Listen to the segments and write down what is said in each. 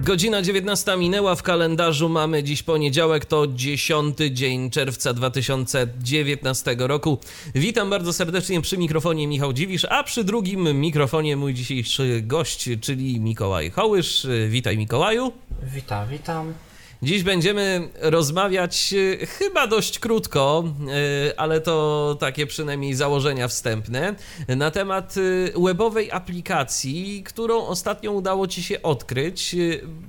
Godzina 19 minęła w kalendarzu, mamy dziś poniedziałek, to 10 dzień czerwca 2019 roku. Witam bardzo serdecznie przy mikrofonie Michał Dziwisz, a przy drugim mikrofonie mój dzisiejszy gość, czyli Mikołaj Hołysz. Witaj Mikołaju. Witam. Dziś będziemy rozmawiać chyba dość krótko, ale to takie przynajmniej założenia wstępne, na temat webowej aplikacji, którą ostatnio udało Ci się odkryć.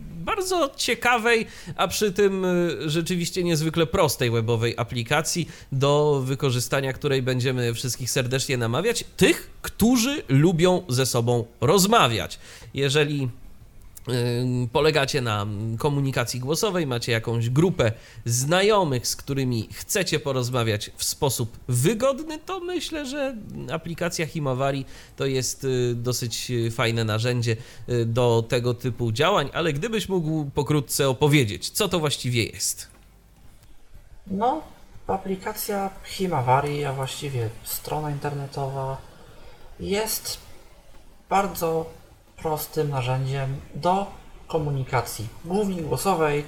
Bardzo ciekawej, a przy tym rzeczywiście niezwykle prostej webowej aplikacji, do wykorzystania której będziemy wszystkich serdecznie namawiać, tych, którzy lubią ze sobą rozmawiać. Jeżeli polegacie na komunikacji głosowej, macie jakąś grupę znajomych, z którymi chcecie porozmawiać w sposób wygodny, to myślę, że aplikacja Himawari to jest dosyć fajne narzędzie do tego typu działań, ale gdybyś mógł pokrótce opowiedzieć, co to właściwie jest? No, aplikacja Himawari, a właściwie strona internetowa, jest bardzo prostym narzędziem do komunikacji, głównie głosowej,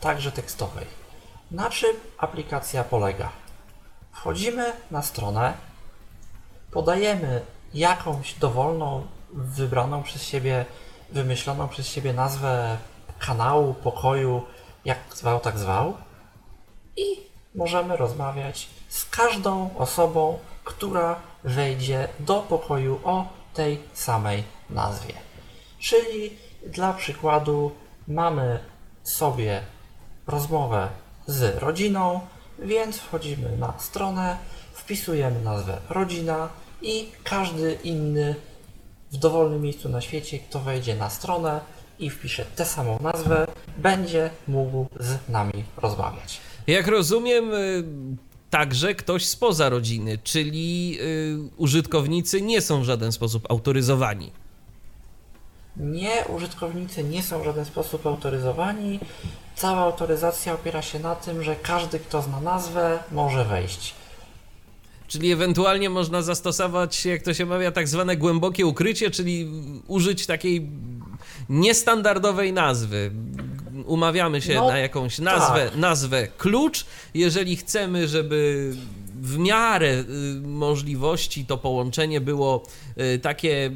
także tekstowej. Na czym aplikacja polega? Wchodzimy na stronę, podajemy jakąś dowolną, wybraną przez siebie, wymyśloną przez siebie nazwę kanału, pokoju, jak zwał, tak zwał, i możemy rozmawiać z każdą osobą, która wejdzie do pokoju o tej samej nazwie. Czyli dla przykładu mamy sobie rozmowę z rodziną, więc wchodzimy na stronę, wpisujemy nazwę rodzina i każdy inny w dowolnym miejscu na świecie, kto wejdzie na stronę i wpisze tę samą nazwę, będzie mógł z nami rozmawiać. Jak rozumiem, także ktoś spoza rodziny, czyli użytkownicy nie są w żaden sposób autoryzowani. Nie, użytkownicy nie są w żaden sposób autoryzowani. Cała autoryzacja opiera się na tym, że każdy, kto zna nazwę, może wejść. Czyli ewentualnie można zastosować, jak to się mawia, tak zwane głębokie ukrycie, czyli użyć takiej niestandardowej nazwy. Umawiamy się na jakąś nazwę, tak. Nazwę klucz. Jeżeli chcemy, żeby w miarę możliwości to połączenie było takie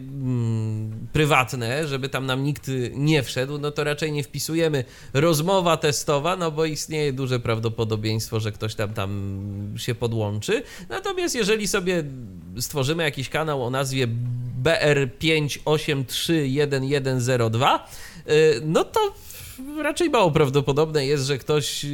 prywatne, żeby tam nam nikt nie wszedł, no to raczej nie wpisujemy rozmowa testowa, no bo istnieje duże prawdopodobieństwo, że ktoś tam się podłączy. Natomiast jeżeli sobie stworzymy jakiś kanał o nazwie BR58311102, no to raczej mało prawdopodobne jest, że ktoś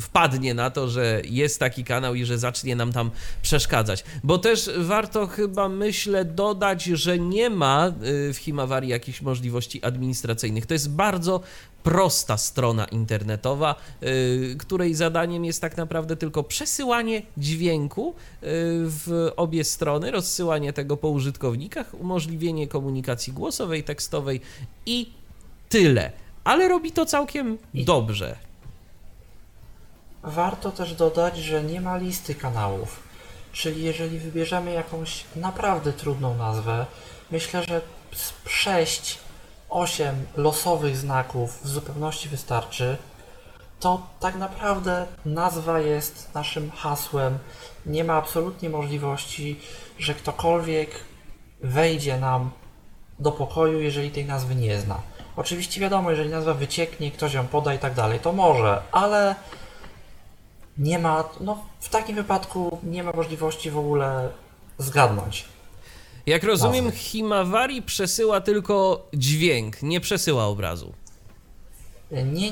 wpadnie na to, że jest taki kanał i że zacznie nam tam przeszkadzać. Bo też warto chyba, myślę, dodać, że nie ma w Himawari jakichś możliwości administracyjnych. To jest bardzo prosta strona internetowa, której zadaniem jest tak naprawdę tylko przesyłanie dźwięku w obie strony, rozsyłanie tego po użytkownikach, umożliwienie komunikacji głosowej, tekstowej i tyle. Ale robi to całkiem dobrze. Warto też dodać, że nie ma listy kanałów, czyli jeżeli wybierzemy jakąś naprawdę trudną nazwę, myślę, że 6-8 losowych znaków w zupełności wystarczy, to tak naprawdę nazwa jest naszym hasłem. Nie ma absolutnie możliwości, że ktokolwiek wejdzie nam do pokoju, jeżeli tej nazwy nie zna. Oczywiście wiadomo, jeżeli nazwa wycieknie, ktoś ją poda i tak dalej, to może, ale nie ma, no w takim wypadku nie ma możliwości w ogóle zgadnąć. Jak rozumiem, nazwy. Himawari przesyła tylko dźwięk, nie przesyła obrazu.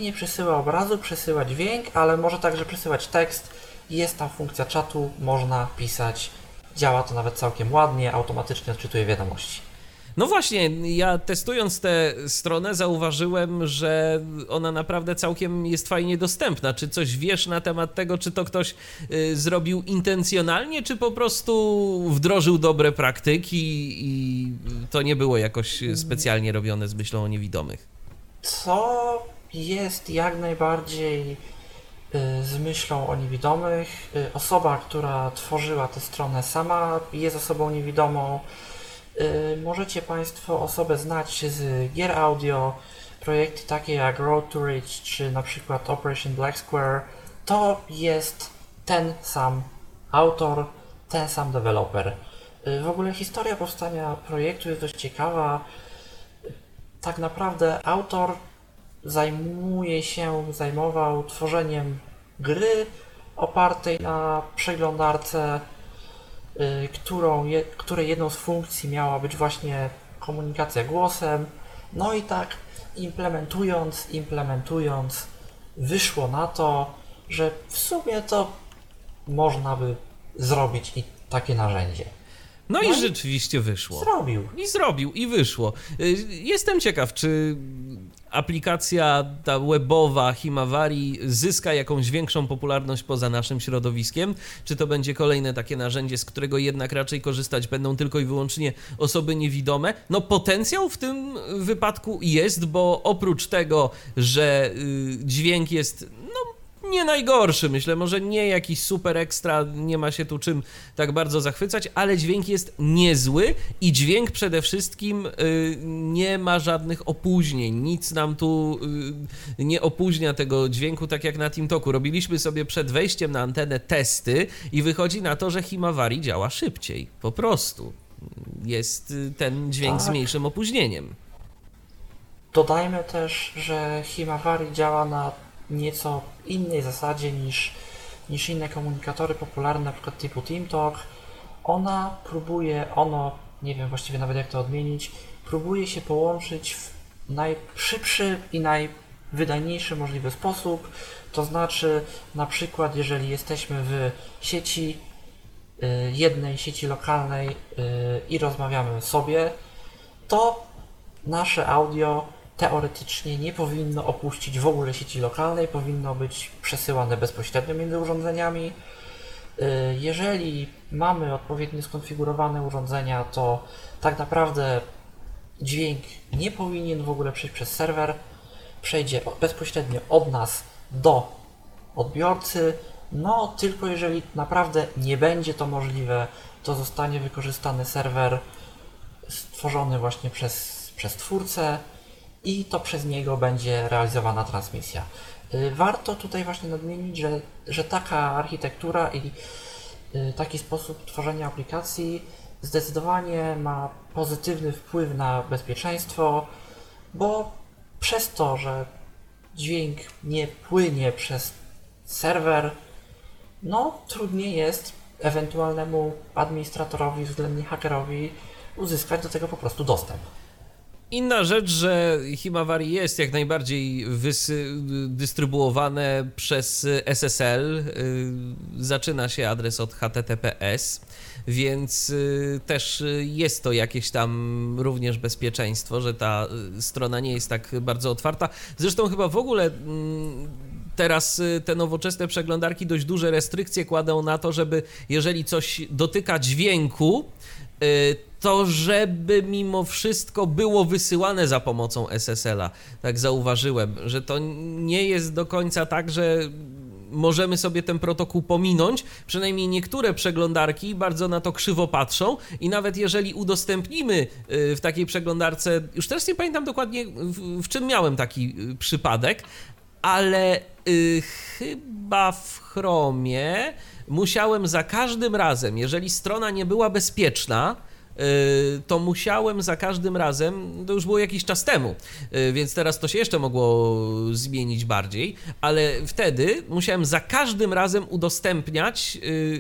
Nie przesyła obrazu, przesyła dźwięk, ale może także przesyłać tekst. Jest tam funkcja czatu, można pisać. Działa to nawet całkiem ładnie, automatycznie odczytuje wiadomości. No właśnie, ja testując tę stronę zauważyłem, że ona naprawdę całkiem jest fajnie dostępna. Czy coś wiesz na temat tego, czy to ktoś zrobił intencjonalnie, czy po prostu wdrożył dobre praktyki i to nie było jakoś specjalnie robione z myślą o niewidomych? Co jest jak najbardziej z myślą o niewidomych. Osoba, która tworzyła tę stronę sama, jest osobą niewidomą. Możecie Państwo osobę znać z gier audio, projekty takie jak Road to Ridge czy na przykład Operation Black Square. To jest ten sam autor, ten sam deweloper. W ogóle historia powstania projektu jest dość ciekawa. Tak naprawdę autor zajmował tworzeniem gry opartej na przeglądarce, której jedną z funkcji miała być właśnie komunikacja głosem. No i tak implementując, wyszło na to, że w sumie to można by zrobić i takie narzędzie. No i rzeczywiście wyszło. Zrobił i wyszło. Jestem ciekaw, czy aplikacja ta webowa Himawari zyska jakąś większą popularność poza naszym środowiskiem? Czy to będzie kolejne takie narzędzie, z którego jednak raczej korzystać będą tylko i wyłącznie osoby niewidome? No potencjał w tym wypadku jest, bo oprócz tego, że dźwięk jest nie najgorszy, myślę, może nie jakiś super ekstra, nie ma się tu czym tak bardzo zachwycać, ale dźwięk jest niezły i dźwięk przede wszystkim nie ma żadnych opóźnień, nic nam tu nie opóźnia tego dźwięku, tak jak na TeamTalku. Robiliśmy sobie przed wejściem na antenę testy i wychodzi na to, że Himawari działa szybciej, po prostu. Jest ten dźwięk tak, z mniejszym opóźnieniem. Dodajmy też, że Himawari działa na nieco innej zasadzie niż inne komunikatory popularne, na przykład typu TeamTalk. Ono, nie wiem właściwie nawet jak to odmienić, próbuje się połączyć w najszybszy i najwydajniejszy możliwy sposób. To znaczy, na przykład jeżeli jesteśmy w sieci, jednej sieci lokalnej i rozmawiamy sobie, to nasze audio teoretycznie nie powinno opuścić w ogóle sieci lokalnej, powinno być przesyłane bezpośrednio między urządzeniami. Jeżeli mamy odpowiednio skonfigurowane urządzenia, to tak naprawdę dźwięk nie powinien w ogóle przejść przez serwer, przejdzie bezpośrednio od nas do odbiorcy. No tylko jeżeli naprawdę nie będzie to możliwe, to zostanie wykorzystany serwer stworzony właśnie przez twórcę i to przez niego będzie realizowana transmisja. Warto tutaj właśnie nadmienić, że taka architektura i taki sposób tworzenia aplikacji zdecydowanie ma pozytywny wpływ na bezpieczeństwo, bo przez to, że dźwięk nie płynie przez serwer, trudniej jest ewentualnemu administratorowi, względnie hakerowi, uzyskać do tego po prostu dostęp. Inna rzecz, że Himawari jest jak najbardziej dystrybuowane przez SSL. Zaczyna się adres od HTTPS, więc też jest to jakieś tam również bezpieczeństwo, że ta strona nie jest tak bardzo otwarta. Zresztą chyba w ogóle teraz te nowoczesne przeglądarki dość duże restrykcje kładą na to, żeby jeżeli coś dotyka dźwięku, to żeby mimo wszystko było wysyłane za pomocą SSL-a. Tak zauważyłem, że to nie jest do końca tak, że możemy sobie ten protokół pominąć. Przynajmniej niektóre przeglądarki bardzo na to krzywo patrzą i nawet jeżeli udostępnimy w takiej przeglądarce, już też nie pamiętam dokładnie w czym miałem taki przypadek, ale chyba w Chromie musiałem za każdym razem, jeżeli strona nie była bezpieczna, to musiałem za każdym razem, to już było jakiś czas temu, więc teraz to się jeszcze mogło zmienić bardziej, ale wtedy musiałem za każdym razem udostępniać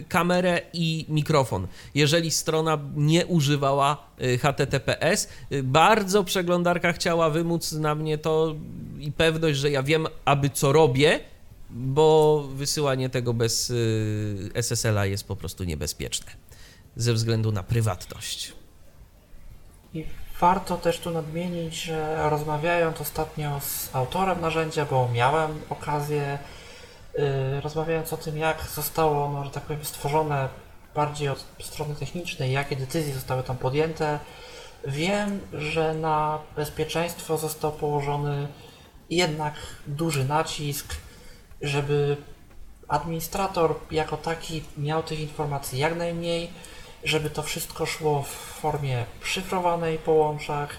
kamerę i mikrofon, jeżeli strona nie używała HTTPS. Bardzo przeglądarka chciała wymóc na mnie to i pewność, że ja wiem, aby co robię, bo wysyłanie tego bez SSL-a jest po prostu niebezpieczne ze względu na prywatność. I Warto też tu nadmienić, że rozmawiając ostatnio z autorem narzędzia, bo miałem okazję, rozmawiając o tym, jak zostało ono, że tak powiem, stworzone bardziej od strony technicznej, jakie decyzje zostały tam podjęte, wiem, że na bezpieczeństwo został położony jednak duży nacisk, żeby administrator jako taki miał tych informacji jak najmniej, żeby to wszystko szło w formie szyfrowanej po łączach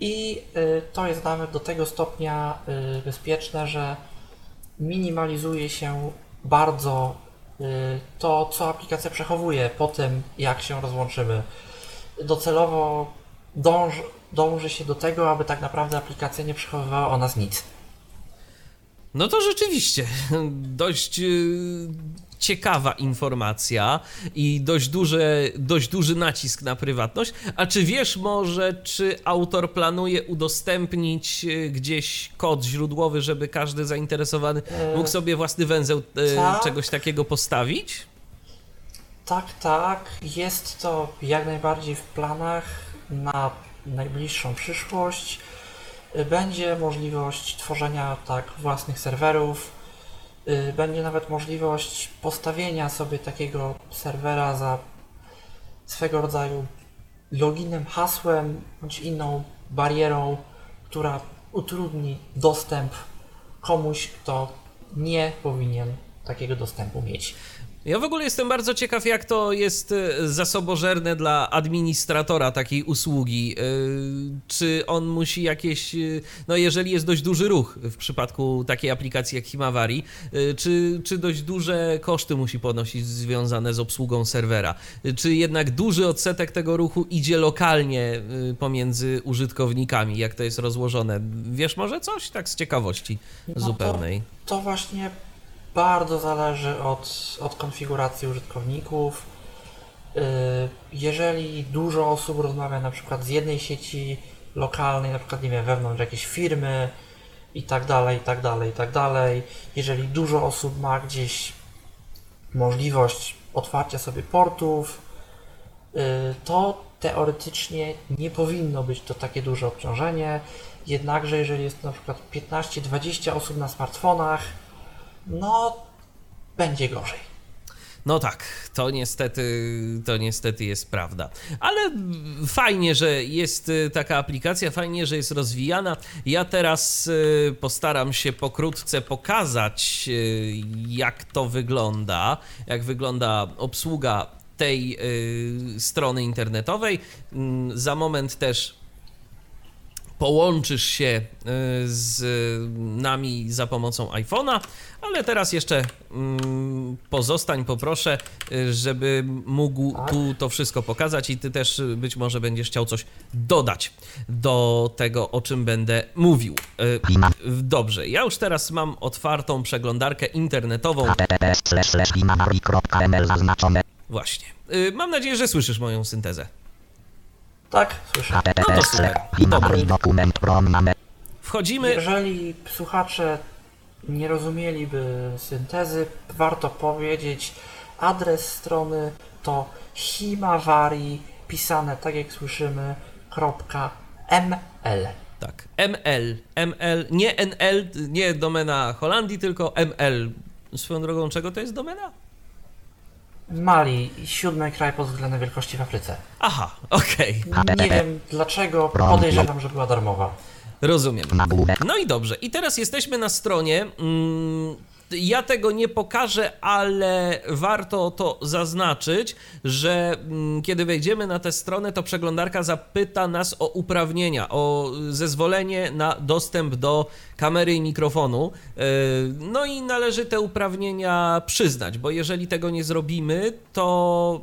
i to jest nawet do tego stopnia bezpieczne, że minimalizuje się bardzo to, co aplikacja przechowuje po tym, jak się rozłączymy. Docelowo dąży się do tego, aby tak naprawdę aplikacja nie przechowywała o nas nic. No to rzeczywiście dość ciekawa informacja i dość duży nacisk na prywatność. A czy wiesz może, czy autor planuje udostępnić gdzieś kod źródłowy, żeby każdy zainteresowany mógł sobie własny węzeł czegoś takiego postawić? Tak. Jest to jak najbardziej w planach na najbliższą przyszłość. Będzie możliwość tworzenia własnych serwerów, będzie nawet możliwość postawienia sobie takiego serwera za swego rodzaju loginem, hasłem bądź inną barierą, która utrudni dostęp komuś, kto nie powinien takiego dostępu mieć. Ja w ogóle jestem bardzo ciekaw, jak to jest zasobożerne dla administratora takiej usługi. Czy on musi jakieś, no jeżeli jest dość duży ruch w przypadku takiej aplikacji jak Himawari, czy dość duże koszty musi ponosić związane z obsługą serwera? Czy jednak duży odsetek tego ruchu idzie lokalnie pomiędzy użytkownikami, jak to jest rozłożone? Wiesz może coś? Tak z ciekawości zupełnej. To właśnie bardzo zależy od konfiguracji użytkowników. Jeżeli dużo osób rozmawia na przykład z jednej sieci lokalnej, na przykład nie wiem, wewnątrz jakiejś firmy i tak dalej. Jeżeli dużo osób ma gdzieś możliwość otwarcia sobie portów, to teoretycznie nie powinno być to takie duże obciążenie. Jednakże jeżeli jest na przykład 15-20 osób na smartfonach, no, będzie gorzej. No tak, to niestety jest prawda. Ale fajnie, że jest taka aplikacja, fajnie, że jest rozwijana. Ja teraz postaram się pokrótce pokazać, jak to wygląda, jak wygląda obsługa tej strony internetowej. Za moment też połączysz się z nami za pomocą iPhone'a, ale teraz jeszcze pozostań, poproszę, żeby mógł tu to wszystko pokazać i ty też być może będziesz chciał coś dodać do tego, o czym będę mówił. Dobrze, ja już teraz mam otwartą przeglądarkę internetową. Właśnie. Mam nadzieję, że słyszysz moją syntezę. Tak, słyszę. No to super. Wchodzimy. Jeżeli słuchacze nie rozumieliby syntezy, warto powiedzieć, adres strony to himawari, pisane tak jak słyszymy, .ml. Tak, ml, nie nl, nie domena Holandii, tylko ml. Swoją drogą, czego to jest domena? Mali, 7. kraj pod względem wielkości w Afryce. Aha, okej. Okay. Nie wiem dlaczego, podejrzewam, że była darmowa. Rozumiem. No i dobrze, i teraz jesteśmy na stronie. Ja tego nie pokażę, ale warto to zaznaczyć, że kiedy wejdziemy na tę stronę, to przeglądarka zapyta nas o uprawnienia, o zezwolenie na dostęp do kamery i mikrofonu. No i należy te uprawnienia przyznać, bo jeżeli tego nie zrobimy, to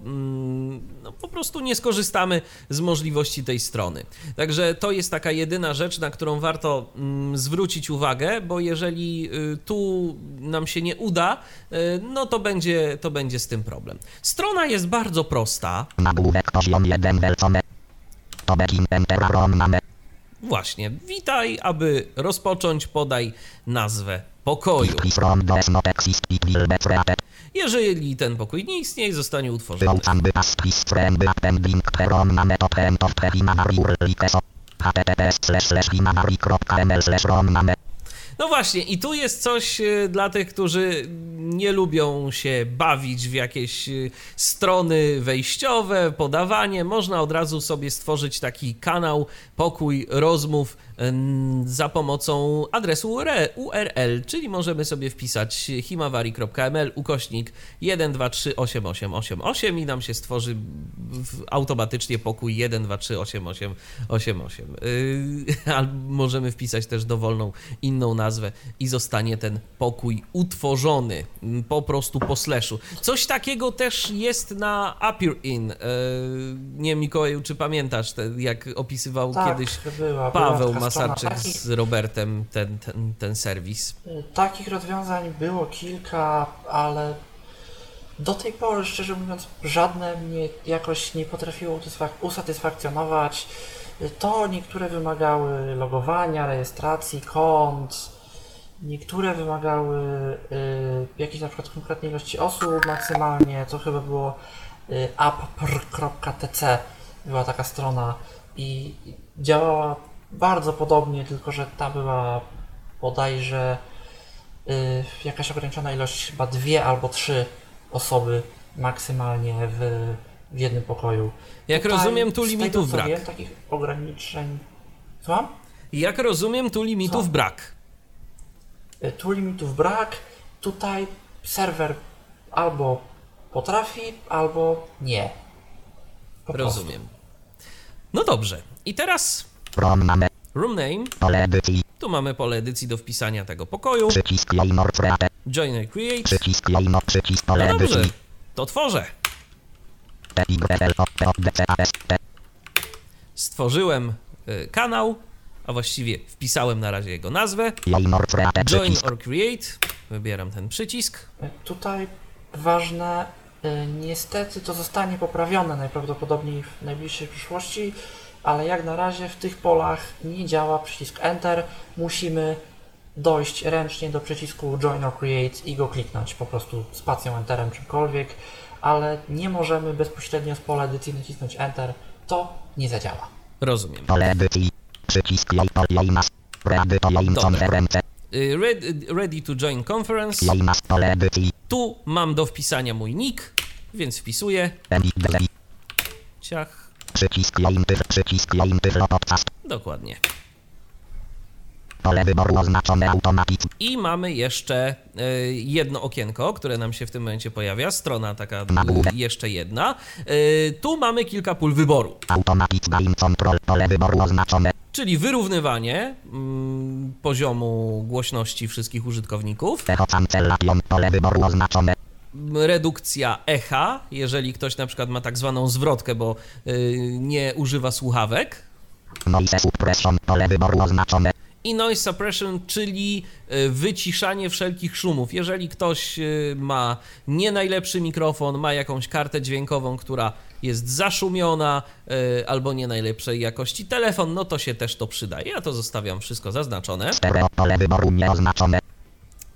no, po prostu nie skorzystamy z możliwości tej strony. Także to jest taka jedyna rzecz, na którą warto zwrócić uwagę, bo jeżeli tu nam się nie uda, no to będzie z tym problem. Strona jest bardzo prosta. Nagłówek poziom 1 welcome. To begin enter rom name. Właśnie, witaj, aby rozpocząć podaj nazwę pokoju. Jeżeli ten pokój nie istnieje, zostanie utworzony. No właśnie, i tu jest coś dla tych, którzy nie lubią się bawić w jakieś strony wejściowe, podawanie. Można od razu sobie stworzyć taki kanał, pokój rozmów za pomocą adresu URL, czyli możemy sobie wpisać himawari.ml/12388888 i nam się stworzy automatycznie pokój 12388888. Albo możemy wpisać też dowolną inną nazwę i zostanie ten pokój utworzony po prostu po slashu. Coś takiego też jest na Appearin. Nie, Mikołaju, czy pamiętasz, jak opisywał kiedyś Paweł Masarczyk z Robertem ten serwis? Takich rozwiązań było kilka, ale do tej pory, szczerze mówiąc, żadne mnie jakoś nie potrafiło usatysfakcjonować. To niektóre wymagały logowania, rejestracji kont, niektóre wymagały jakiejś na przykład konkretnej ilości osób maksymalnie, to chyba było appr.tc, była taka strona i działała bardzo podobnie, tylko że ta była bodajże jakaś ograniczona ilość, chyba 2 albo 3 osoby maksymalnie w jednym pokoju. Jak tutaj, rozumiem, tu limitów brak. Wiem, takich ograniczeń. Co? Jak rozumiem, tu limitów brak. Tu limitów brak. Tutaj serwer albo potrafi, albo nie. Rozumiem. No dobrze. I teraz room name. Tu mamy pole edycji do wpisania tego pokoju. Join and create. No dobrze. To tworzę. Stworzyłem kanał, a właściwie wpisałem na razie jego nazwę. Join or create. Wybieram ten przycisk. Tutaj ważne, niestety to zostanie poprawione najprawdopodobniej w najbliższej przyszłości, ale jak na razie w tych polach nie działa przycisk Enter. Musimy dojść ręcznie do przycisku Join or Create i go kliknąć po prostu spacją, Enterem, czymkolwiek, ale nie możemy bezpośrednio z pola edycji nacisnąć Enter, to nie zadziała. Rozumiem. Ready to join conference. Tu mam do wpisania mój nick, więc wpisuję. Ciach. Dokładnie. Pole wyboru oznaczone automatycznie. I mamy jeszcze jedno okienko, które nam się w tym momencie pojawia. Strona taka jeszcze jedna. Tu mamy kilka pól wyboru. Automatyczna in control, pole wyboru oznaczone. Czyli wyrównywanie poziomu głośności wszystkich użytkowników. Echo cancellation, pole wyboru oznaczone. Redukcja echa, jeżeli ktoś na przykład ma tak zwaną zwrotkę, bo nie używa słuchawek. Noise suppression, pole wyboru oznaczone. I noise suppression, czyli wyciszanie wszelkich szumów. Jeżeli ktoś ma nie najlepszy mikrofon, ma jakąś kartę dźwiękową, która jest zaszumiona, albo nie najlepszej jakości telefon, no to się też to przydaje. Ja to zostawiam wszystko zaznaczone. Stereo, pole wyboru nieoznaczone.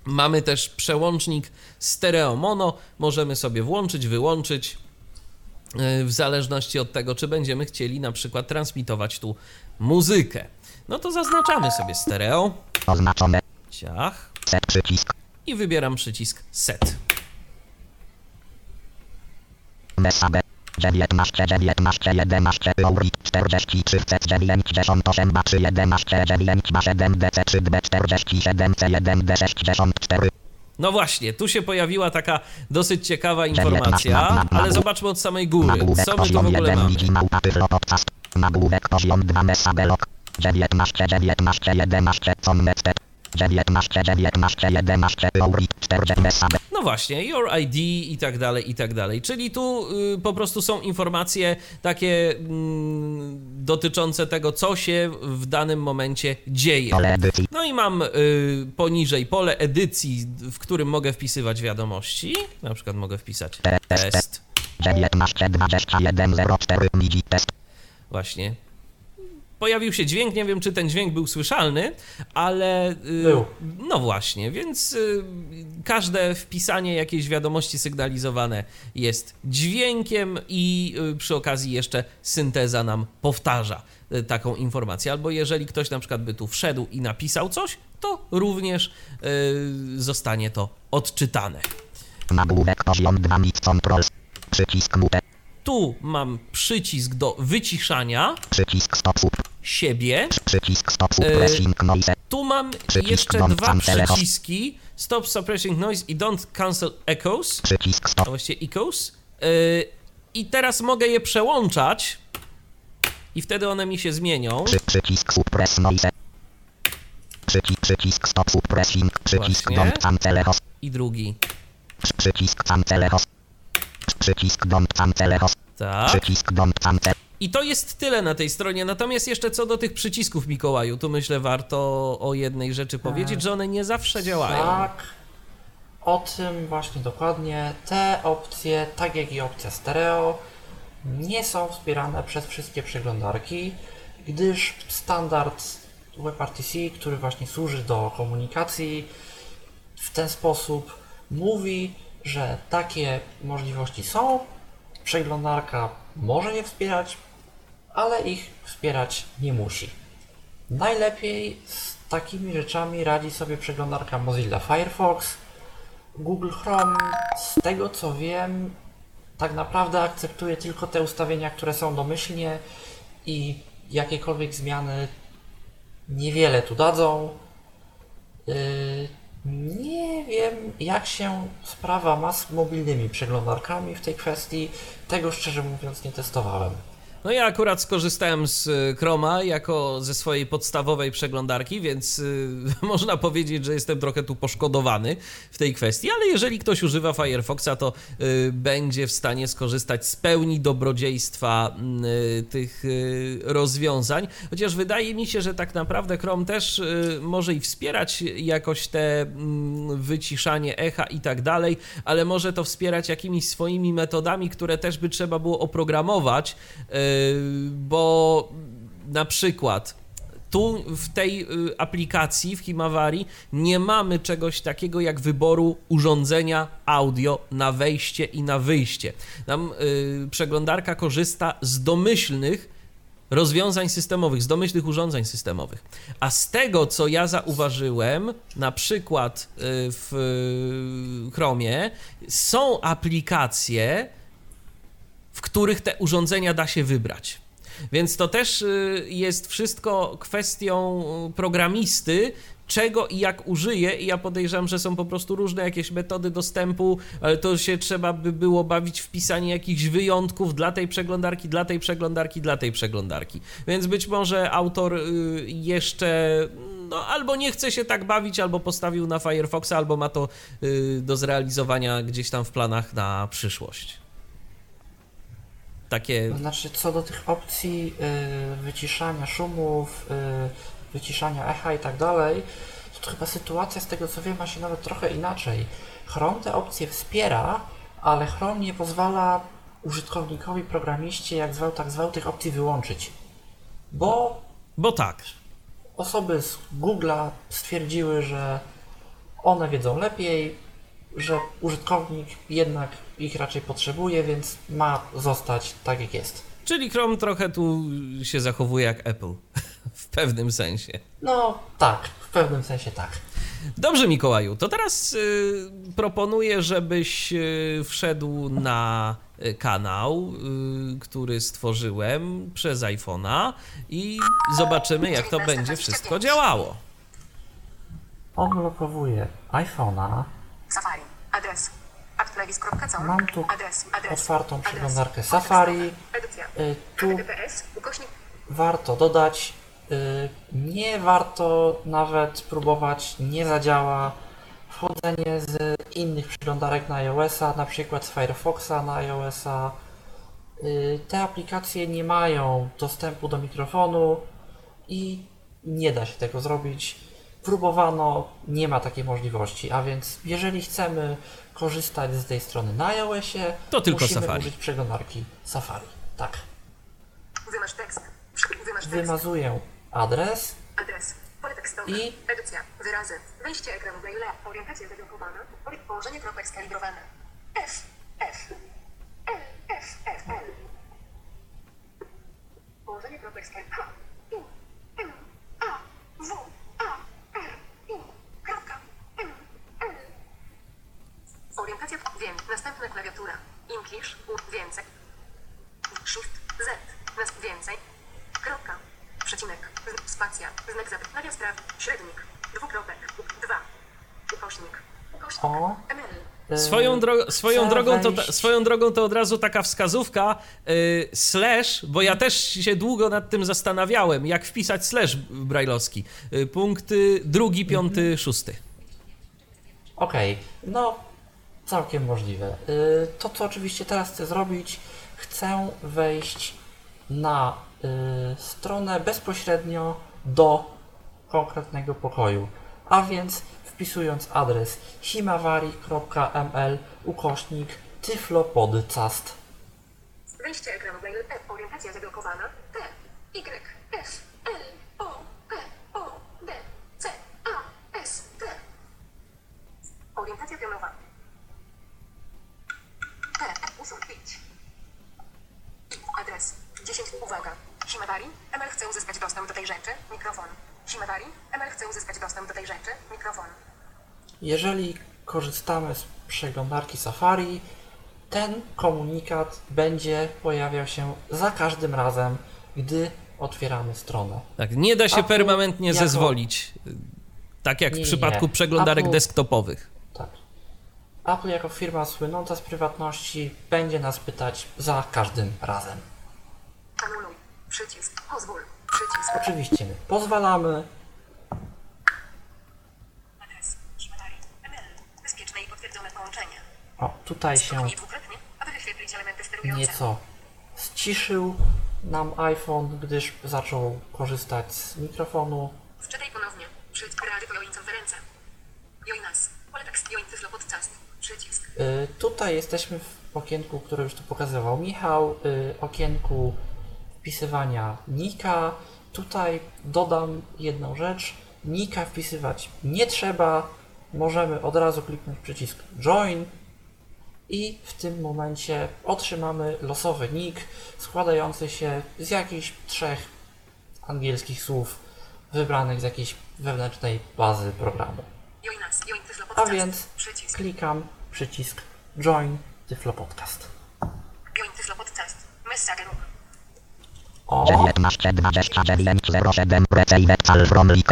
Mamy też przełącznik stereo mono. Możemy sobie włączyć, wyłączyć w zależności od tego, czy będziemy chcieli na przykład transmitować tu muzykę. No to zaznaczamy sobie stereo. Oznaczone. Ciach. Set przycisk. I wybieram przycisk set. Messabe 19 19 11 Eurik 43 98 11 97 DC3 47 C1 D64. No właśnie, tu się pojawiła taka dosyć ciekawa informacja, ale zobaczmy od samej góry, co my tu w ogóle mamy. Nagłówek poziom 2 Messabelok 19 19 11 Comnettet 19 19 11 Eurik 40 Messabelok. No właśnie, your ID i tak dalej, i tak dalej. Czyli tu po prostu są informacje takie dotyczące tego, co się w danym momencie dzieje. No i mam poniżej pole edycji, w którym mogę wpisywać wiadomości. Na przykład mogę wpisać test. 19 21 04 MIDI test. Właśnie. pojawił się dźwięk, nie wiem, czy ten dźwięk był słyszalny, ale... No właśnie, więc każde wpisanie jakiejś wiadomości sygnalizowane jest dźwiękiem i przy okazji jeszcze synteza nam powtarza taką informację. Albo jeżeli ktoś na przykład by tu wszedł i napisał coś, to również zostanie to odczytane. Nagłówek poziom 2 mic control. Przycisk mute. Tu mam przycisk do wyciszania. Przycisk stop siebie. Przycisk stop suppressing noise. Tu mam przycisk jeszcze dwa przyciski. Stop suppressing noise i don't cancel echoes. Przycisk stop. A właściwie echoes. I teraz mogę je przełączać. I wtedy one mi się zmienią. Przycisk suppress noise. Przycisk stop suppressing. Przycisk don't cancel echoes. I drugi. Przycisk cancel echoes. Przycisk don't cancel echoes. Tak. Przycisk don't cancel. I to jest tyle na tej stronie. Natomiast jeszcze co do tych przycisków, Mikołaju, tu myślę warto o jednej rzeczy powiedzieć, że one nie zawsze działają. Tak, o tym właśnie dokładnie. Te opcje, tak jak i opcja stereo, nie są wspierane przez wszystkie przeglądarki, gdyż standard WebRTC, który właśnie służy do komunikacji w ten sposób, mówi, że takie możliwości są, przeglądarka może je wspierać, ale ich wspierać nie musi. Najlepiej z takimi rzeczami radzi sobie przeglądarka Mozilla Firefox, Google Chrome, z tego co wiem, tak naprawdę akceptuje tylko te ustawienia, które są domyślnie i jakiekolwiek zmiany niewiele tu dadzą. Nie wiem, jak się sprawa ma z mobilnymi przeglądarkami w tej kwestii. Tego szczerze mówiąc nie testowałem. No ja akurat skorzystałem z Chroma jako ze swojej podstawowej przeglądarki, więc można powiedzieć, że jestem trochę tu poszkodowany w tej kwestii, ale jeżeli ktoś używa Firefoxa, to będzie w stanie skorzystać z pełni dobrodziejstwa tych rozwiązań, chociaż wydaje mi się, że tak naprawdę Chrome też może i wspierać jakoś te wyciszanie echa i tak dalej, ale może to wspierać jakimiś swoimi metodami, które też by trzeba było oprogramować, bo na przykład tu w tej aplikacji, w Himawari, nie mamy czegoś takiego jak wyboru urządzenia audio na wejście i na wyjście. Tam przeglądarka korzysta z domyślnych rozwiązań systemowych, z domyślnych urządzeń systemowych. A z tego, co ja zauważyłem, na przykład w Chromie są aplikacje, w których te urządzenia da się wybrać. Więc to też jest wszystko kwestią programisty, czego i jak użyje, i ja podejrzewam, że są po prostu różne jakieś metody dostępu, ale to się trzeba by było bawić w pisanie jakichś wyjątków dla tej przeglądarki, dla tej przeglądarki, dla tej przeglądarki. Więc być może autor jeszcze albo nie chce się tak bawić, albo postawił na Firefoxa, albo ma to do zrealizowania gdzieś tam w planach na przyszłość. Takie... Znaczy, co do tych opcji wyciszania szumów, wyciszania echa i tak dalej, to chyba sytuacja z tego co wiem ma się nawet trochę inaczej. Chrome te opcje wspiera, ale Chrome nie pozwala użytkownikowi, programiście, jak zwał, tak zwał, tych opcji wyłączyć. Bo tak. Osoby z Google'a stwierdziły, że one wiedzą lepiej, że użytkownik jednak ich raczej potrzebuje, więc ma zostać tak jak jest. Czyli Chrome trochę tu się zachowuje jak Apple, w pewnym sensie. No tak, w pewnym sensie tak. Dobrze, Mikołaju, to teraz proponuję, żebyś wszedł na kanał, który stworzyłem przez iPhone'a i zobaczymy, jak to będzie wszystko działało. Odblokowuję iPhone'a. Safari, adres. Mam tu otwartą przeglądarkę Safari. Tu warto dodać, nie warto nawet próbować, nie zadziała wchodzenie z innych przeglądarek na iOS-a, na przykład z Firefoxa na iOS-a. Te aplikacje nie mają dostępu do mikrofonu i nie da się tego zrobić. Próbowano, nie ma takiej możliwości, a więc jeżeli chcemy korzystać z tej strony na iOS-ie, to tylko musimy użyć przeglądarki Safari. Tak. Wymasz tekst. wymazuję adres. Pole tekstowe. I edycja. Wyrazy. Wejście ekranu maila. Orientacja zablokowana. Położenie kropek skalibrowane. F L. Położenie kropek skalibrowane. H I M A W A R I. Orientacja. Wiem. Następna klawiatura. English. Więcej. Shift. Z. Więcej. Kropka. Przecinek. Spacja. Znak zapytania spraw. Średnik. Dwukropek. 2. Kośnik. Swoją drogą to od razu taka wskazówka slash, bo ja też się długo nad tym zastanawiałem, jak wpisać slash brajlowski. Punkty 2, 5, 6. Okej, no całkiem możliwe. To co oczywiście teraz chcę zrobić, chcę wejść na stronę bezpośrednio do konkretnego pokoju, a więc wpisując adres himawari.ml/Tyflopodcast. Wejście ekranu mail. Orientacja zablokowana. TYFLOPODCAST. Orientacja pionowa. Usunąć. Adres 10. Uwaga. Himawari, ML chce uzyskać dostęp do tej rzeczy. Mikrofon. Himawari, ML chce uzyskać dostęp do tej rzeczy. Mikrofon. Jeżeli korzystamy z przeglądarki Safari, ten komunikat będzie pojawiał się za każdym razem, gdy otwieramy stronę. Tak, nie da się permanentnie zezwolić, tak jak w przypadku przeglądarek desktopowych. Tak. Apple jako firma słynąca z prywatności będzie nas pytać za każdym razem. Anuluj. Przycisk. Pozwól. Przycisk. Oczywiście my pozwalamy. O, tutaj się nieco ściszył nam iPhone, gdyż zaczął korzystać z mikrofonu. Wczytaj ponownie. Tutaj jesteśmy w okienku, które już tu pokazywał Michał, okienku wpisywania nika. Tutaj dodam jedną rzecz. Nika wpisywać nie trzeba. Możemy od razu kliknąć przycisk Join. I w tym momencie otrzymamy losowy nick składający się z jakichś 3 angielskich słów wybranych z jakiejś wewnętrznej bazy programu. A więc klikam przycisk Join Tyflopodcast. Join Tyflopodcast. Message group.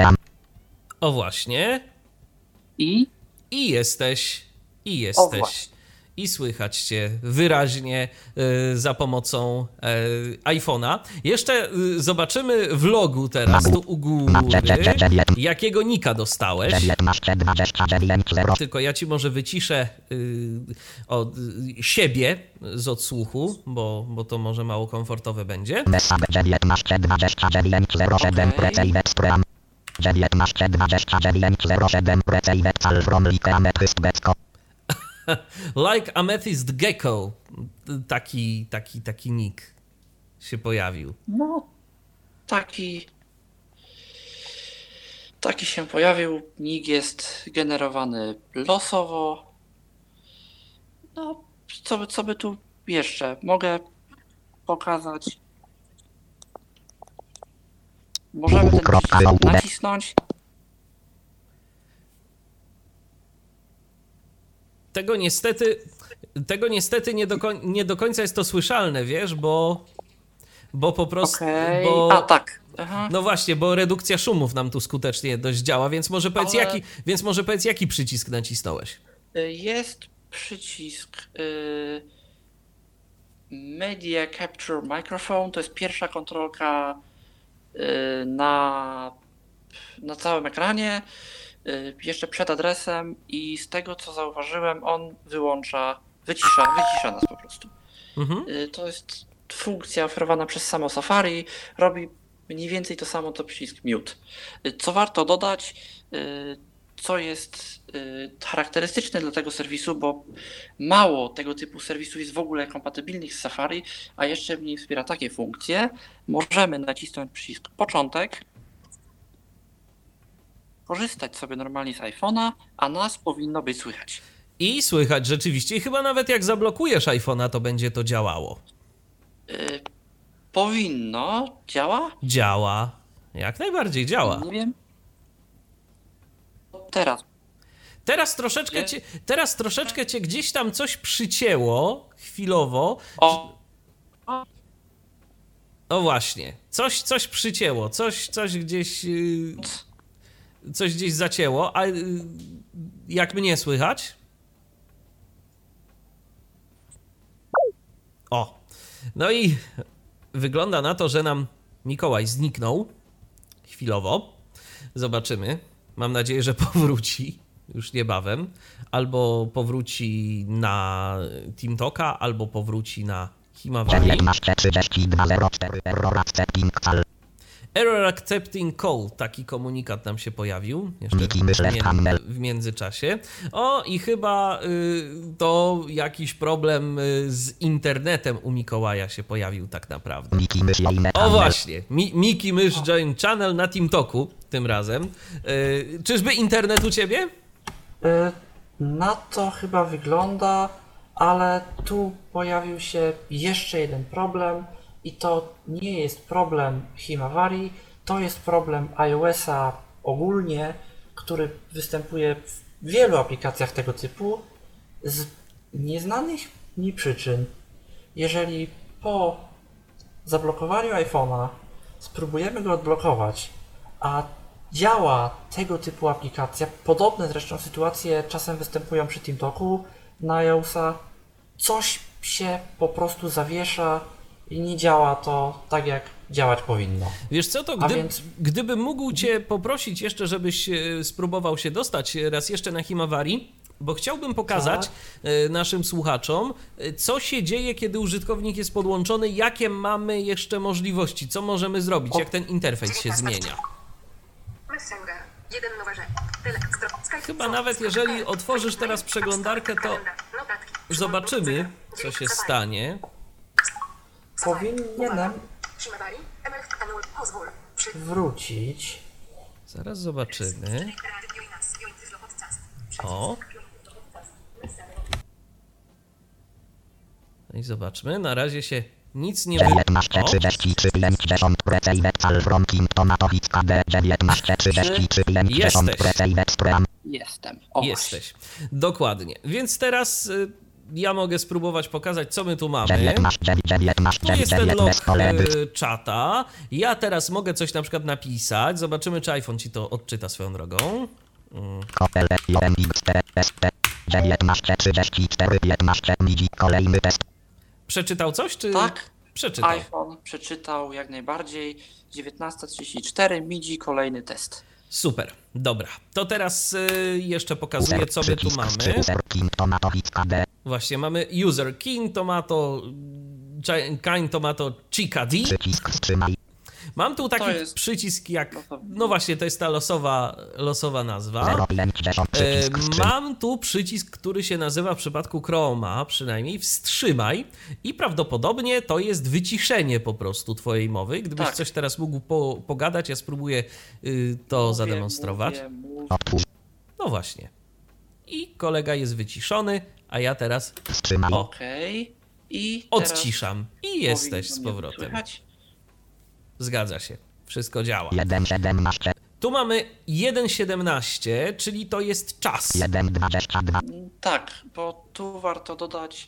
O właśnie. I jesteś. I słychać cię wyraźnie za pomocą iPhone'a. Jeszcze zobaczymy w logu teraz tu u góry, jakiego nika dostałeś. Tylko ja ci może wyciszę od siebie z odsłuchu, bo to może mało komfortowe będzie. Okay. Like Amethyst Gecko, taki nick się pojawił. No, taki się pojawił. Nick jest generowany losowo. No, co by tu jeszcze? Mogę pokazać. Możemy ten przycisk nacisnąć. Tego niestety nie do końca jest to słyszalne, wiesz, bo po prostu... Okay. No właśnie, bo redukcja szumów nam tu skutecznie dość działa, więc może powiedz, jaki przycisk nacisnąłeś? Jest przycisk Media Capture Microphone, to jest pierwsza kontrolka na całym ekranie. Jeszcze przed adresem i z tego co zauważyłem, on wycisza nas po prostu. Mhm. To jest funkcja oferowana przez samo Safari, robi mniej więcej to samo co przycisk mute. Co warto dodać, co jest charakterystyczne dla tego serwisu, bo mało tego typu serwisów jest w ogóle kompatybilnych z Safari, a jeszcze mniej wspiera takie funkcje. Możemy nacisnąć przycisk początek, korzystać sobie normalnie z iPhone'a, a nas powinno być słychać. I słychać rzeczywiście. I chyba nawet jak zablokujesz iPhone'a, to będzie to działało. Powinno. Działa? Działa. Jak najbardziej działa. Nie wiem. Teraz. Teraz troszeczkę cię gdzieś tam coś przycięło chwilowo. O właśnie. Coś przycięło. Coś gdzieś zacięło. A jak mnie słychać? O. No i wygląda na to, że nam Mikołaj zniknął chwilowo. Zobaczymy. Mam nadzieję, że powróci już niebawem. Albo powróci na TeamTalka, albo powróci na Himawari. Error accepting call. Taki komunikat nam się pojawił jeszcze w międzyczasie. O, i chyba to jakiś problem z internetem u Mikołaja się pojawił tak naprawdę. O właśnie, Miki Mysz Join Channel na TeamTalku tym razem. Czyżby internet u ciebie? Na to chyba wygląda, ale tu pojawił się jeszcze jeden problem. I to nie jest problem Himawari, to jest problem iOS-a ogólnie, który występuje w wielu aplikacjach tego typu z nieznanych mi przyczyn. Jeżeli po zablokowaniu iPhone'a spróbujemy go odblokować, a działa tego typu aplikacja, podobne zresztą sytuacje czasem występują przy TeamTalku na iOS-a, coś się po prostu zawiesza, i nie działa to tak, jak działać powinno. Wiesz co, to gdybym mógł cię poprosić jeszcze, żebyś spróbował się dostać raz jeszcze na Himawari, bo chciałbym pokazać naszym słuchaczom, co się dzieje, kiedy użytkownik jest podłączony, jakie mamy jeszcze możliwości, co możemy zrobić, jak ten interfejs się zmienia. Chyba nawet jeżeli otworzysz teraz przeglądarkę, to zobaczymy, co się stanie. Powinienem wrócić. Zaraz zobaczymy. O. No i zobaczmy. Na razie się nic nie wydarzyło. Jestem. Jesteś. Dokładnie. Więc teraz... Ja mogę spróbować pokazać, co my tu mamy. Tu jest ten log czata. Ja teraz mogę coś na przykład napisać. Zobaczymy, czy iPhone ci to odczyta swoją drogą. Przeczytał coś, czy... Tak, przeczytał. iPhone przeczytał jak najbardziej. 19:34, MIDI, kolejny test. Super, dobra. To teraz jeszcze pokazuję, co my tu mamy. Właśnie, mamy user King Tomato, Kind Tomato Chica D. Mam tu taki przycisk jak, no właśnie, to jest ta losowa nazwa. Mam tu przycisk, który się nazywa w przypadku Chroma, przynajmniej wstrzymaj i prawdopodobnie to jest wyciszenie po prostu twojej mowy. Gdybyś coś teraz mógł pogadać, ja spróbuję to zademonstrować. No właśnie. I kolega jest wyciszony, a ja teraz I teraz odciszam i jesteś z powrotem. Zgadza się. Wszystko działa. Tu mamy 1.17, czyli to jest czas. Tak, bo tu warto dodać,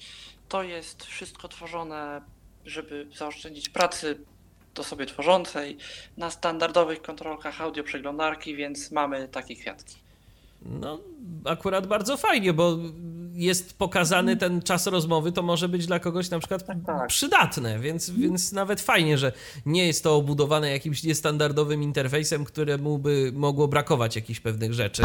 to jest wszystko tworzone, żeby zaoszczędzić pracy do sobie tworzącej na standardowych kontrolkach audio przeglądarki, więc mamy takie kwiatki. No, akurat bardzo fajnie, bo jest pokazany ten czas rozmowy, to może być dla kogoś na przykład przydatne, więc nawet fajnie, że nie jest to obudowane jakimś niestandardowym interfejsem, któremu by mogło brakować jakichś pewnych rzeczy.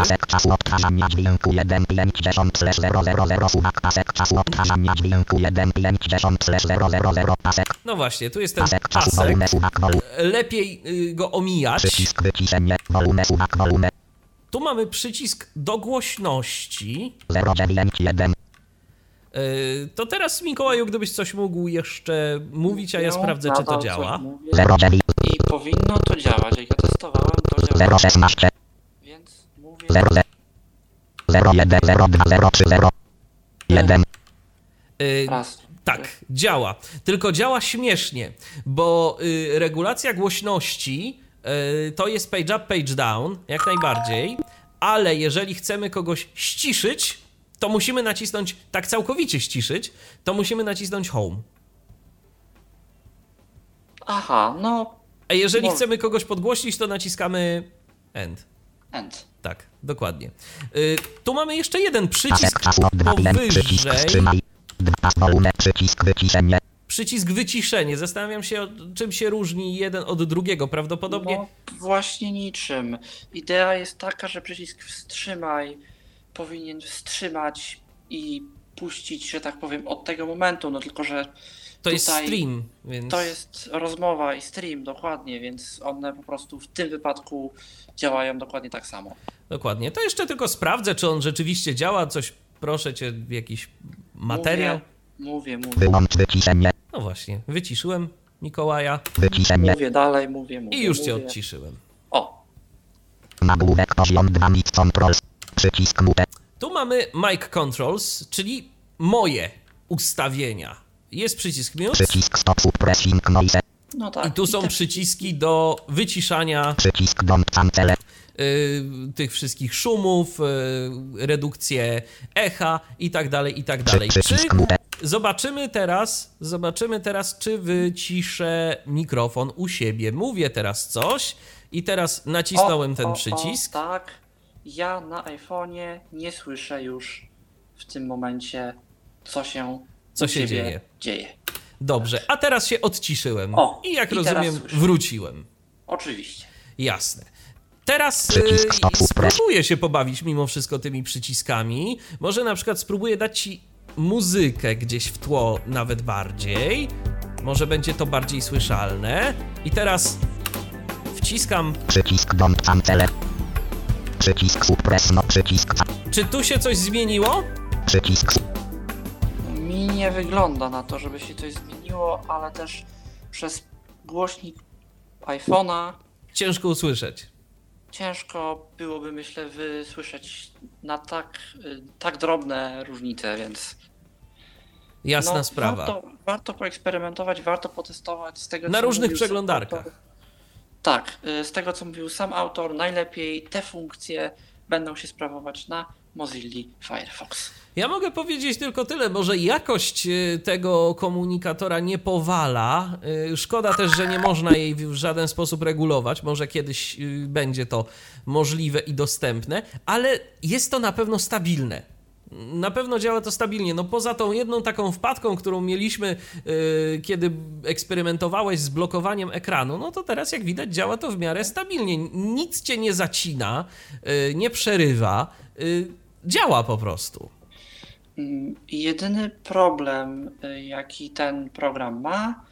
No właśnie, tu jest ten czasek. Lepiej go omijać. Tu mamy przycisk do głośności. 0,91. To teraz, Mikołaju, gdybyś coś mógł jeszcze mówić, a ja sprawdzę, czy to działa. I powinno to działać, jak ja testowałem, to działa. 0,16. Więc mówię... 0,1, 0,2, 0,3, 0,1. Tak, działa. Tylko działa śmiesznie, bo regulacja głośności to jest page up, page down, jak najbardziej, ale jeżeli chcemy kogoś ściszyć, to musimy nacisnąć, tak całkowicie ściszyć, to musimy nacisnąć home. Aha, no... A jeżeli chcemy kogoś podgłośnić, to naciskamy end. End. Tak, dokładnie. Tu mamy jeszcze jeden przycisk powyżej. Przycisk wyciszenie. Zastanawiam się, czym się różni jeden od drugiego. Prawdopodobnie... No, właśnie niczym. Idea jest taka, że przycisk wstrzymaj powinien wstrzymać i puścić, że tak powiem, od tego momentu, no tylko, że to jest stream, więc... To jest rozmowa i stream, dokładnie, więc one po prostu w tym wypadku działają dokładnie tak samo. Dokładnie. To jeszcze tylko sprawdzę, czy on rzeczywiście działa. Coś, proszę cię, jakiś materiał. Mówię. Wyłącz wyciszenie. No właśnie, wyciszyłem Mikołaja. Wyciszenie. Mówię dalej. I już cię odciszyłem. O! Nagłówek poziom 2 mic controls. Przycisk mute. Tu mamy mic controls, czyli moje ustawienia. Jest przycisk mute. Przycisk stop suppressing noise. No tak. I tu są przyciski do wyciszania. Przycisk don't cancel. Tych wszystkich szumów, redukcję echa i tak dalej. Zobaczymy teraz, czy wyciszę mikrofon u siebie. Mówię teraz coś i teraz nacisnąłem ten przycisk. Tak, ja na iPhone'ie nie słyszę już w tym momencie, co się dzieje. Dobrze, a teraz się odciszyłem i jak rozumiem wróciłem. Oczywiście. Jasne. Teraz spróbuję się pobawić mimo wszystko tymi przyciskami. Może na przykład spróbuję dać ci muzykę gdzieś w tło nawet bardziej. Może będzie to bardziej słyszalne. I teraz wciskam... Przycisk don't cancel. Przycisk suppress, przycisk... Czy tu się coś zmieniło? Przycisk... Mi nie wygląda na to, żeby się coś zmieniło, ale też przez głośnik iPhone'a... Ciężko usłyszeć. Ciężko byłoby, myślę, wysłyszeć na tak drobne różnice, więc... Jasna sprawa. Warto poeksperymentować, warto potestować z tego, co... Na różnych przeglądarkach. Tak, z tego, co mówił sam autor, najlepiej te funkcje będą się sprawować na Mozilli Firefox. Ja mogę powiedzieć tylko tyle, może jakość tego komunikatora nie powala. Szkoda też, że nie można jej w żaden sposób regulować. Może kiedyś będzie to możliwe i dostępne, ale jest to na pewno stabilne. Na pewno działa to stabilnie. No poza tą jedną taką wpadką, którą mieliśmy, kiedy eksperymentowałeś z blokowaniem ekranu, no to teraz jak widać działa to w miarę stabilnie. Nic cię nie zacina, nie przerywa, działa po prostu. Jedyny problem, jaki ten program ma,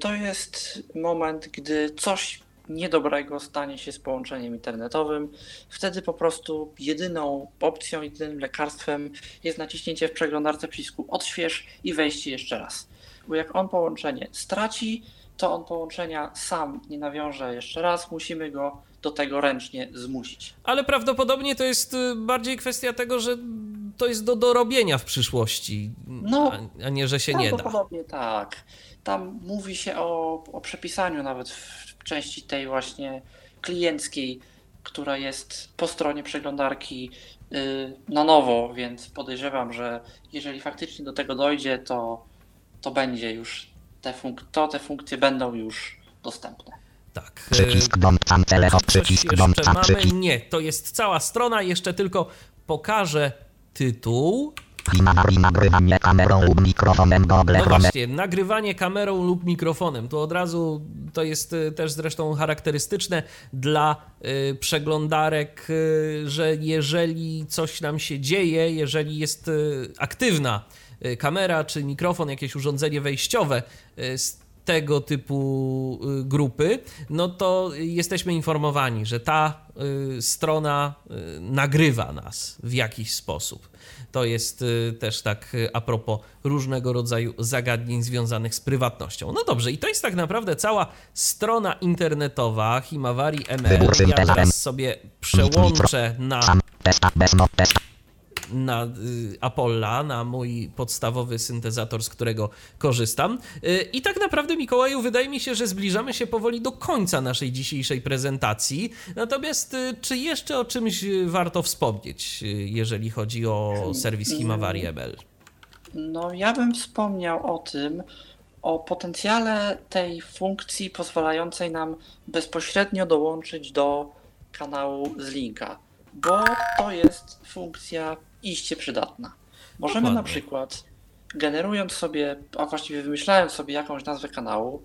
to jest moment, gdy coś niedobrego stanie się z połączeniem internetowym. Wtedy po prostu jedyną opcją, jedynym lekarstwem jest naciśnięcie w przeglądarce przycisku odśwież i wejście jeszcze raz. Bo jak on połączenie straci, to on połączenia sam nie nawiąże jeszcze raz, musimy go do tego ręcznie zmusić. Ale prawdopodobnie to jest bardziej kwestia tego, że to jest do dorobienia w przyszłości, a nie, że się nie da. Prawdopodobnie tak. Tam mówi się o przepisaniu nawet w części tej właśnie klienckiej, która jest po stronie przeglądarki na nowo, więc podejrzewam, że jeżeli faktycznie do tego dojdzie, to będzie już te funkcje będą już dostępne. Tak. Przycisk tam telefon, przycisk mamy. Nie, to jest cała strona. Jeszcze tylko pokażę tytuł. Himawari, nagrywanie kamerą lub mikrofonem Google Chrome. No właśnie, nagrywanie kamerą lub mikrofonem. Tu od razu to jest też zresztą charakterystyczne dla przeglądarek, że jeżeli coś nam się dzieje, jeżeli jest aktywna kamera czy mikrofon, jakieś urządzenie wejściowe z tego typu grupy, no to jesteśmy informowani, że ta strona nagrywa nas w jakiś sposób. To jest też tak a propos różnego rodzaju zagadnień związanych z prywatnością. No dobrze, i to jest tak naprawdę cała strona internetowa Himawari ML. Ja teraz sobie przełączę na Apolla, na mój podstawowy syntezator, z którego korzystam. I tak naprawdę, Mikołaju, wydaje mi się, że zbliżamy się powoli do końca naszej dzisiejszej prezentacji. Natomiast czy jeszcze o czymś warto wspomnieć, jeżeli chodzi o serwis Himawari ML? No, ja bym wspomniał o potencjale tej funkcji pozwalającej nam bezpośrednio dołączyć do kanału z linka, bo to jest funkcja iście przydatna. Możemy na przykład, generując sobie, a właściwie wymyślając sobie jakąś nazwę kanału,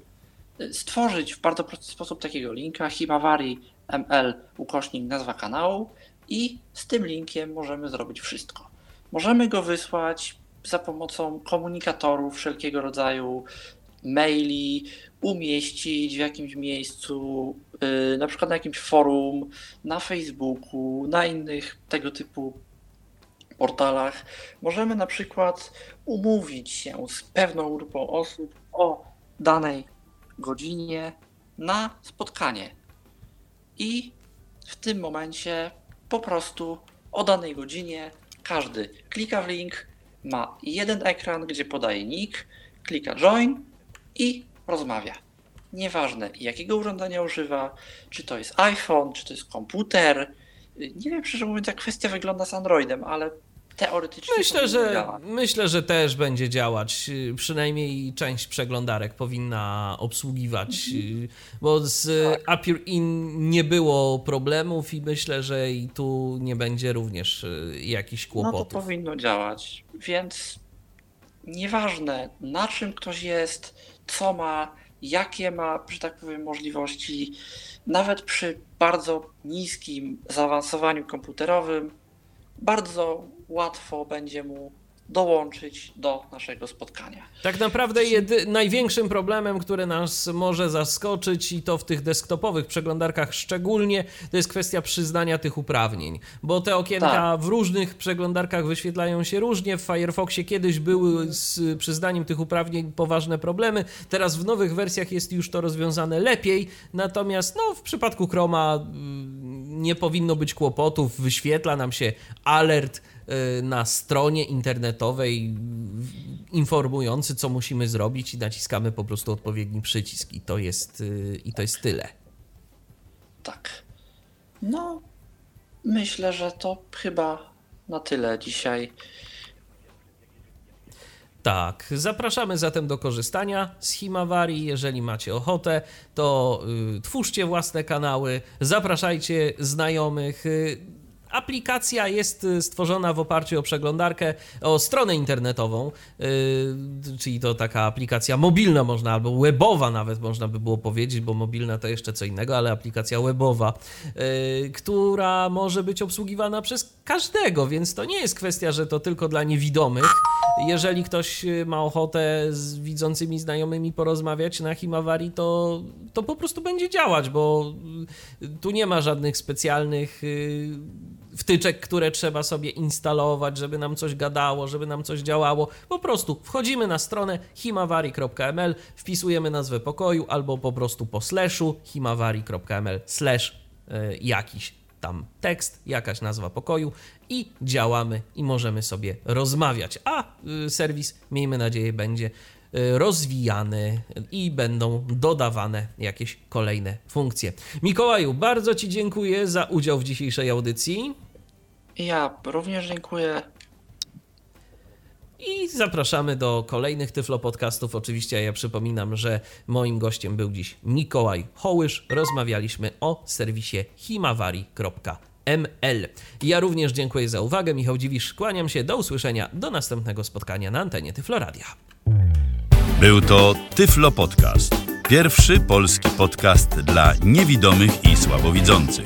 stworzyć w bardzo prosty sposób takiego linka himawari.ml/nazwa kanału i z tym linkiem możemy zrobić wszystko. Możemy go wysłać za pomocą komunikatorów wszelkiego rodzaju, maili, umieścić w jakimś miejscu, na przykład na jakimś forum, na Facebooku, na innych tego typu portalach. Możemy na przykład umówić się z pewną grupą osób o danej godzinie na spotkanie i w tym momencie po prostu o danej godzinie każdy klika w link, ma jeden ekran, gdzie podaje nick, klika join i rozmawia. Nieważne jakiego urządzenia używa, czy to jest iPhone, czy to jest komputer. Nie wiem, szczerze mówiąc, jak kwestia wygląda z Androidem, ale teoretycznie myślę, że też będzie działać. Przynajmniej część przeglądarek powinna obsługiwać, bo z Appear In nie było problemów i myślę, że i tu nie będzie również jakichś kłopotów. No to powinno działać, więc nieważne na czym ktoś jest, co ma, jakie ma, że tak powiem, możliwości, nawet przy bardzo niskim zaawansowaniu komputerowym, bardzo łatwo będzie mu dołączyć do naszego spotkania. Tak naprawdę największym problemem, który nas może zaskoczyć, i to w tych desktopowych przeglądarkach szczególnie, to jest kwestia przyznania tych uprawnień, bo te okienka w różnych przeglądarkach wyświetlają się różnie. W Firefoxie kiedyś były z przyznaniem tych uprawnień poważne problemy, teraz w nowych wersjach jest już to rozwiązane lepiej, natomiast w przypadku Chroma nie powinno być kłopotów, wyświetla nam się alert na stronie internetowej informujący, co musimy zrobić, i naciskamy po prostu odpowiedni przycisk. I to jest tyle. Tak. No, myślę, że to chyba na tyle dzisiaj. Tak, zapraszamy zatem do korzystania z Himawari. Jeżeli macie ochotę, to twórzcie własne kanały, zapraszajcie znajomych. Aplikacja jest stworzona w oparciu o przeglądarkę, o stronę internetową, czyli to taka aplikacja mobilna można, albo webowa nawet można by było powiedzieć, bo mobilna to jeszcze co innego, ale aplikacja webowa, która może być obsługiwana przez każdego, więc to nie jest kwestia, że to tylko dla niewidomych. Jeżeli ktoś ma ochotę z widzącymi znajomymi porozmawiać na Himawari, to po prostu będzie działać, bo tu nie ma żadnych specjalnych wtyczek, które trzeba sobie instalować, żeby nam coś gadało, żeby nam coś działało. Po prostu wchodzimy na stronę himawari.ml, wpisujemy nazwę pokoju albo po prostu po slashu himawari.ml/jakiś tam tekst, jakaś nazwa pokoju i działamy i możemy sobie rozmawiać. A serwis, miejmy nadzieję, będzie rozwijany i będą dodawane jakieś kolejne funkcje. Mikołaju, bardzo Ci dziękuję za udział w dzisiejszej audycji. Ja również dziękuję. I zapraszamy do kolejnych Tyflopodcastów. Oczywiście ja przypominam, że moim gościem był dziś Mikołaj Hołysz. Rozmawialiśmy o serwisie himawari.ml. Ja również dziękuję za uwagę. Michał Dziwisz, kłaniam się. Do usłyszenia, do następnego spotkania na antenie Tyfloradia. Był to Tyflopodcast. Pierwszy polski podcast dla niewidomych i słabowidzących.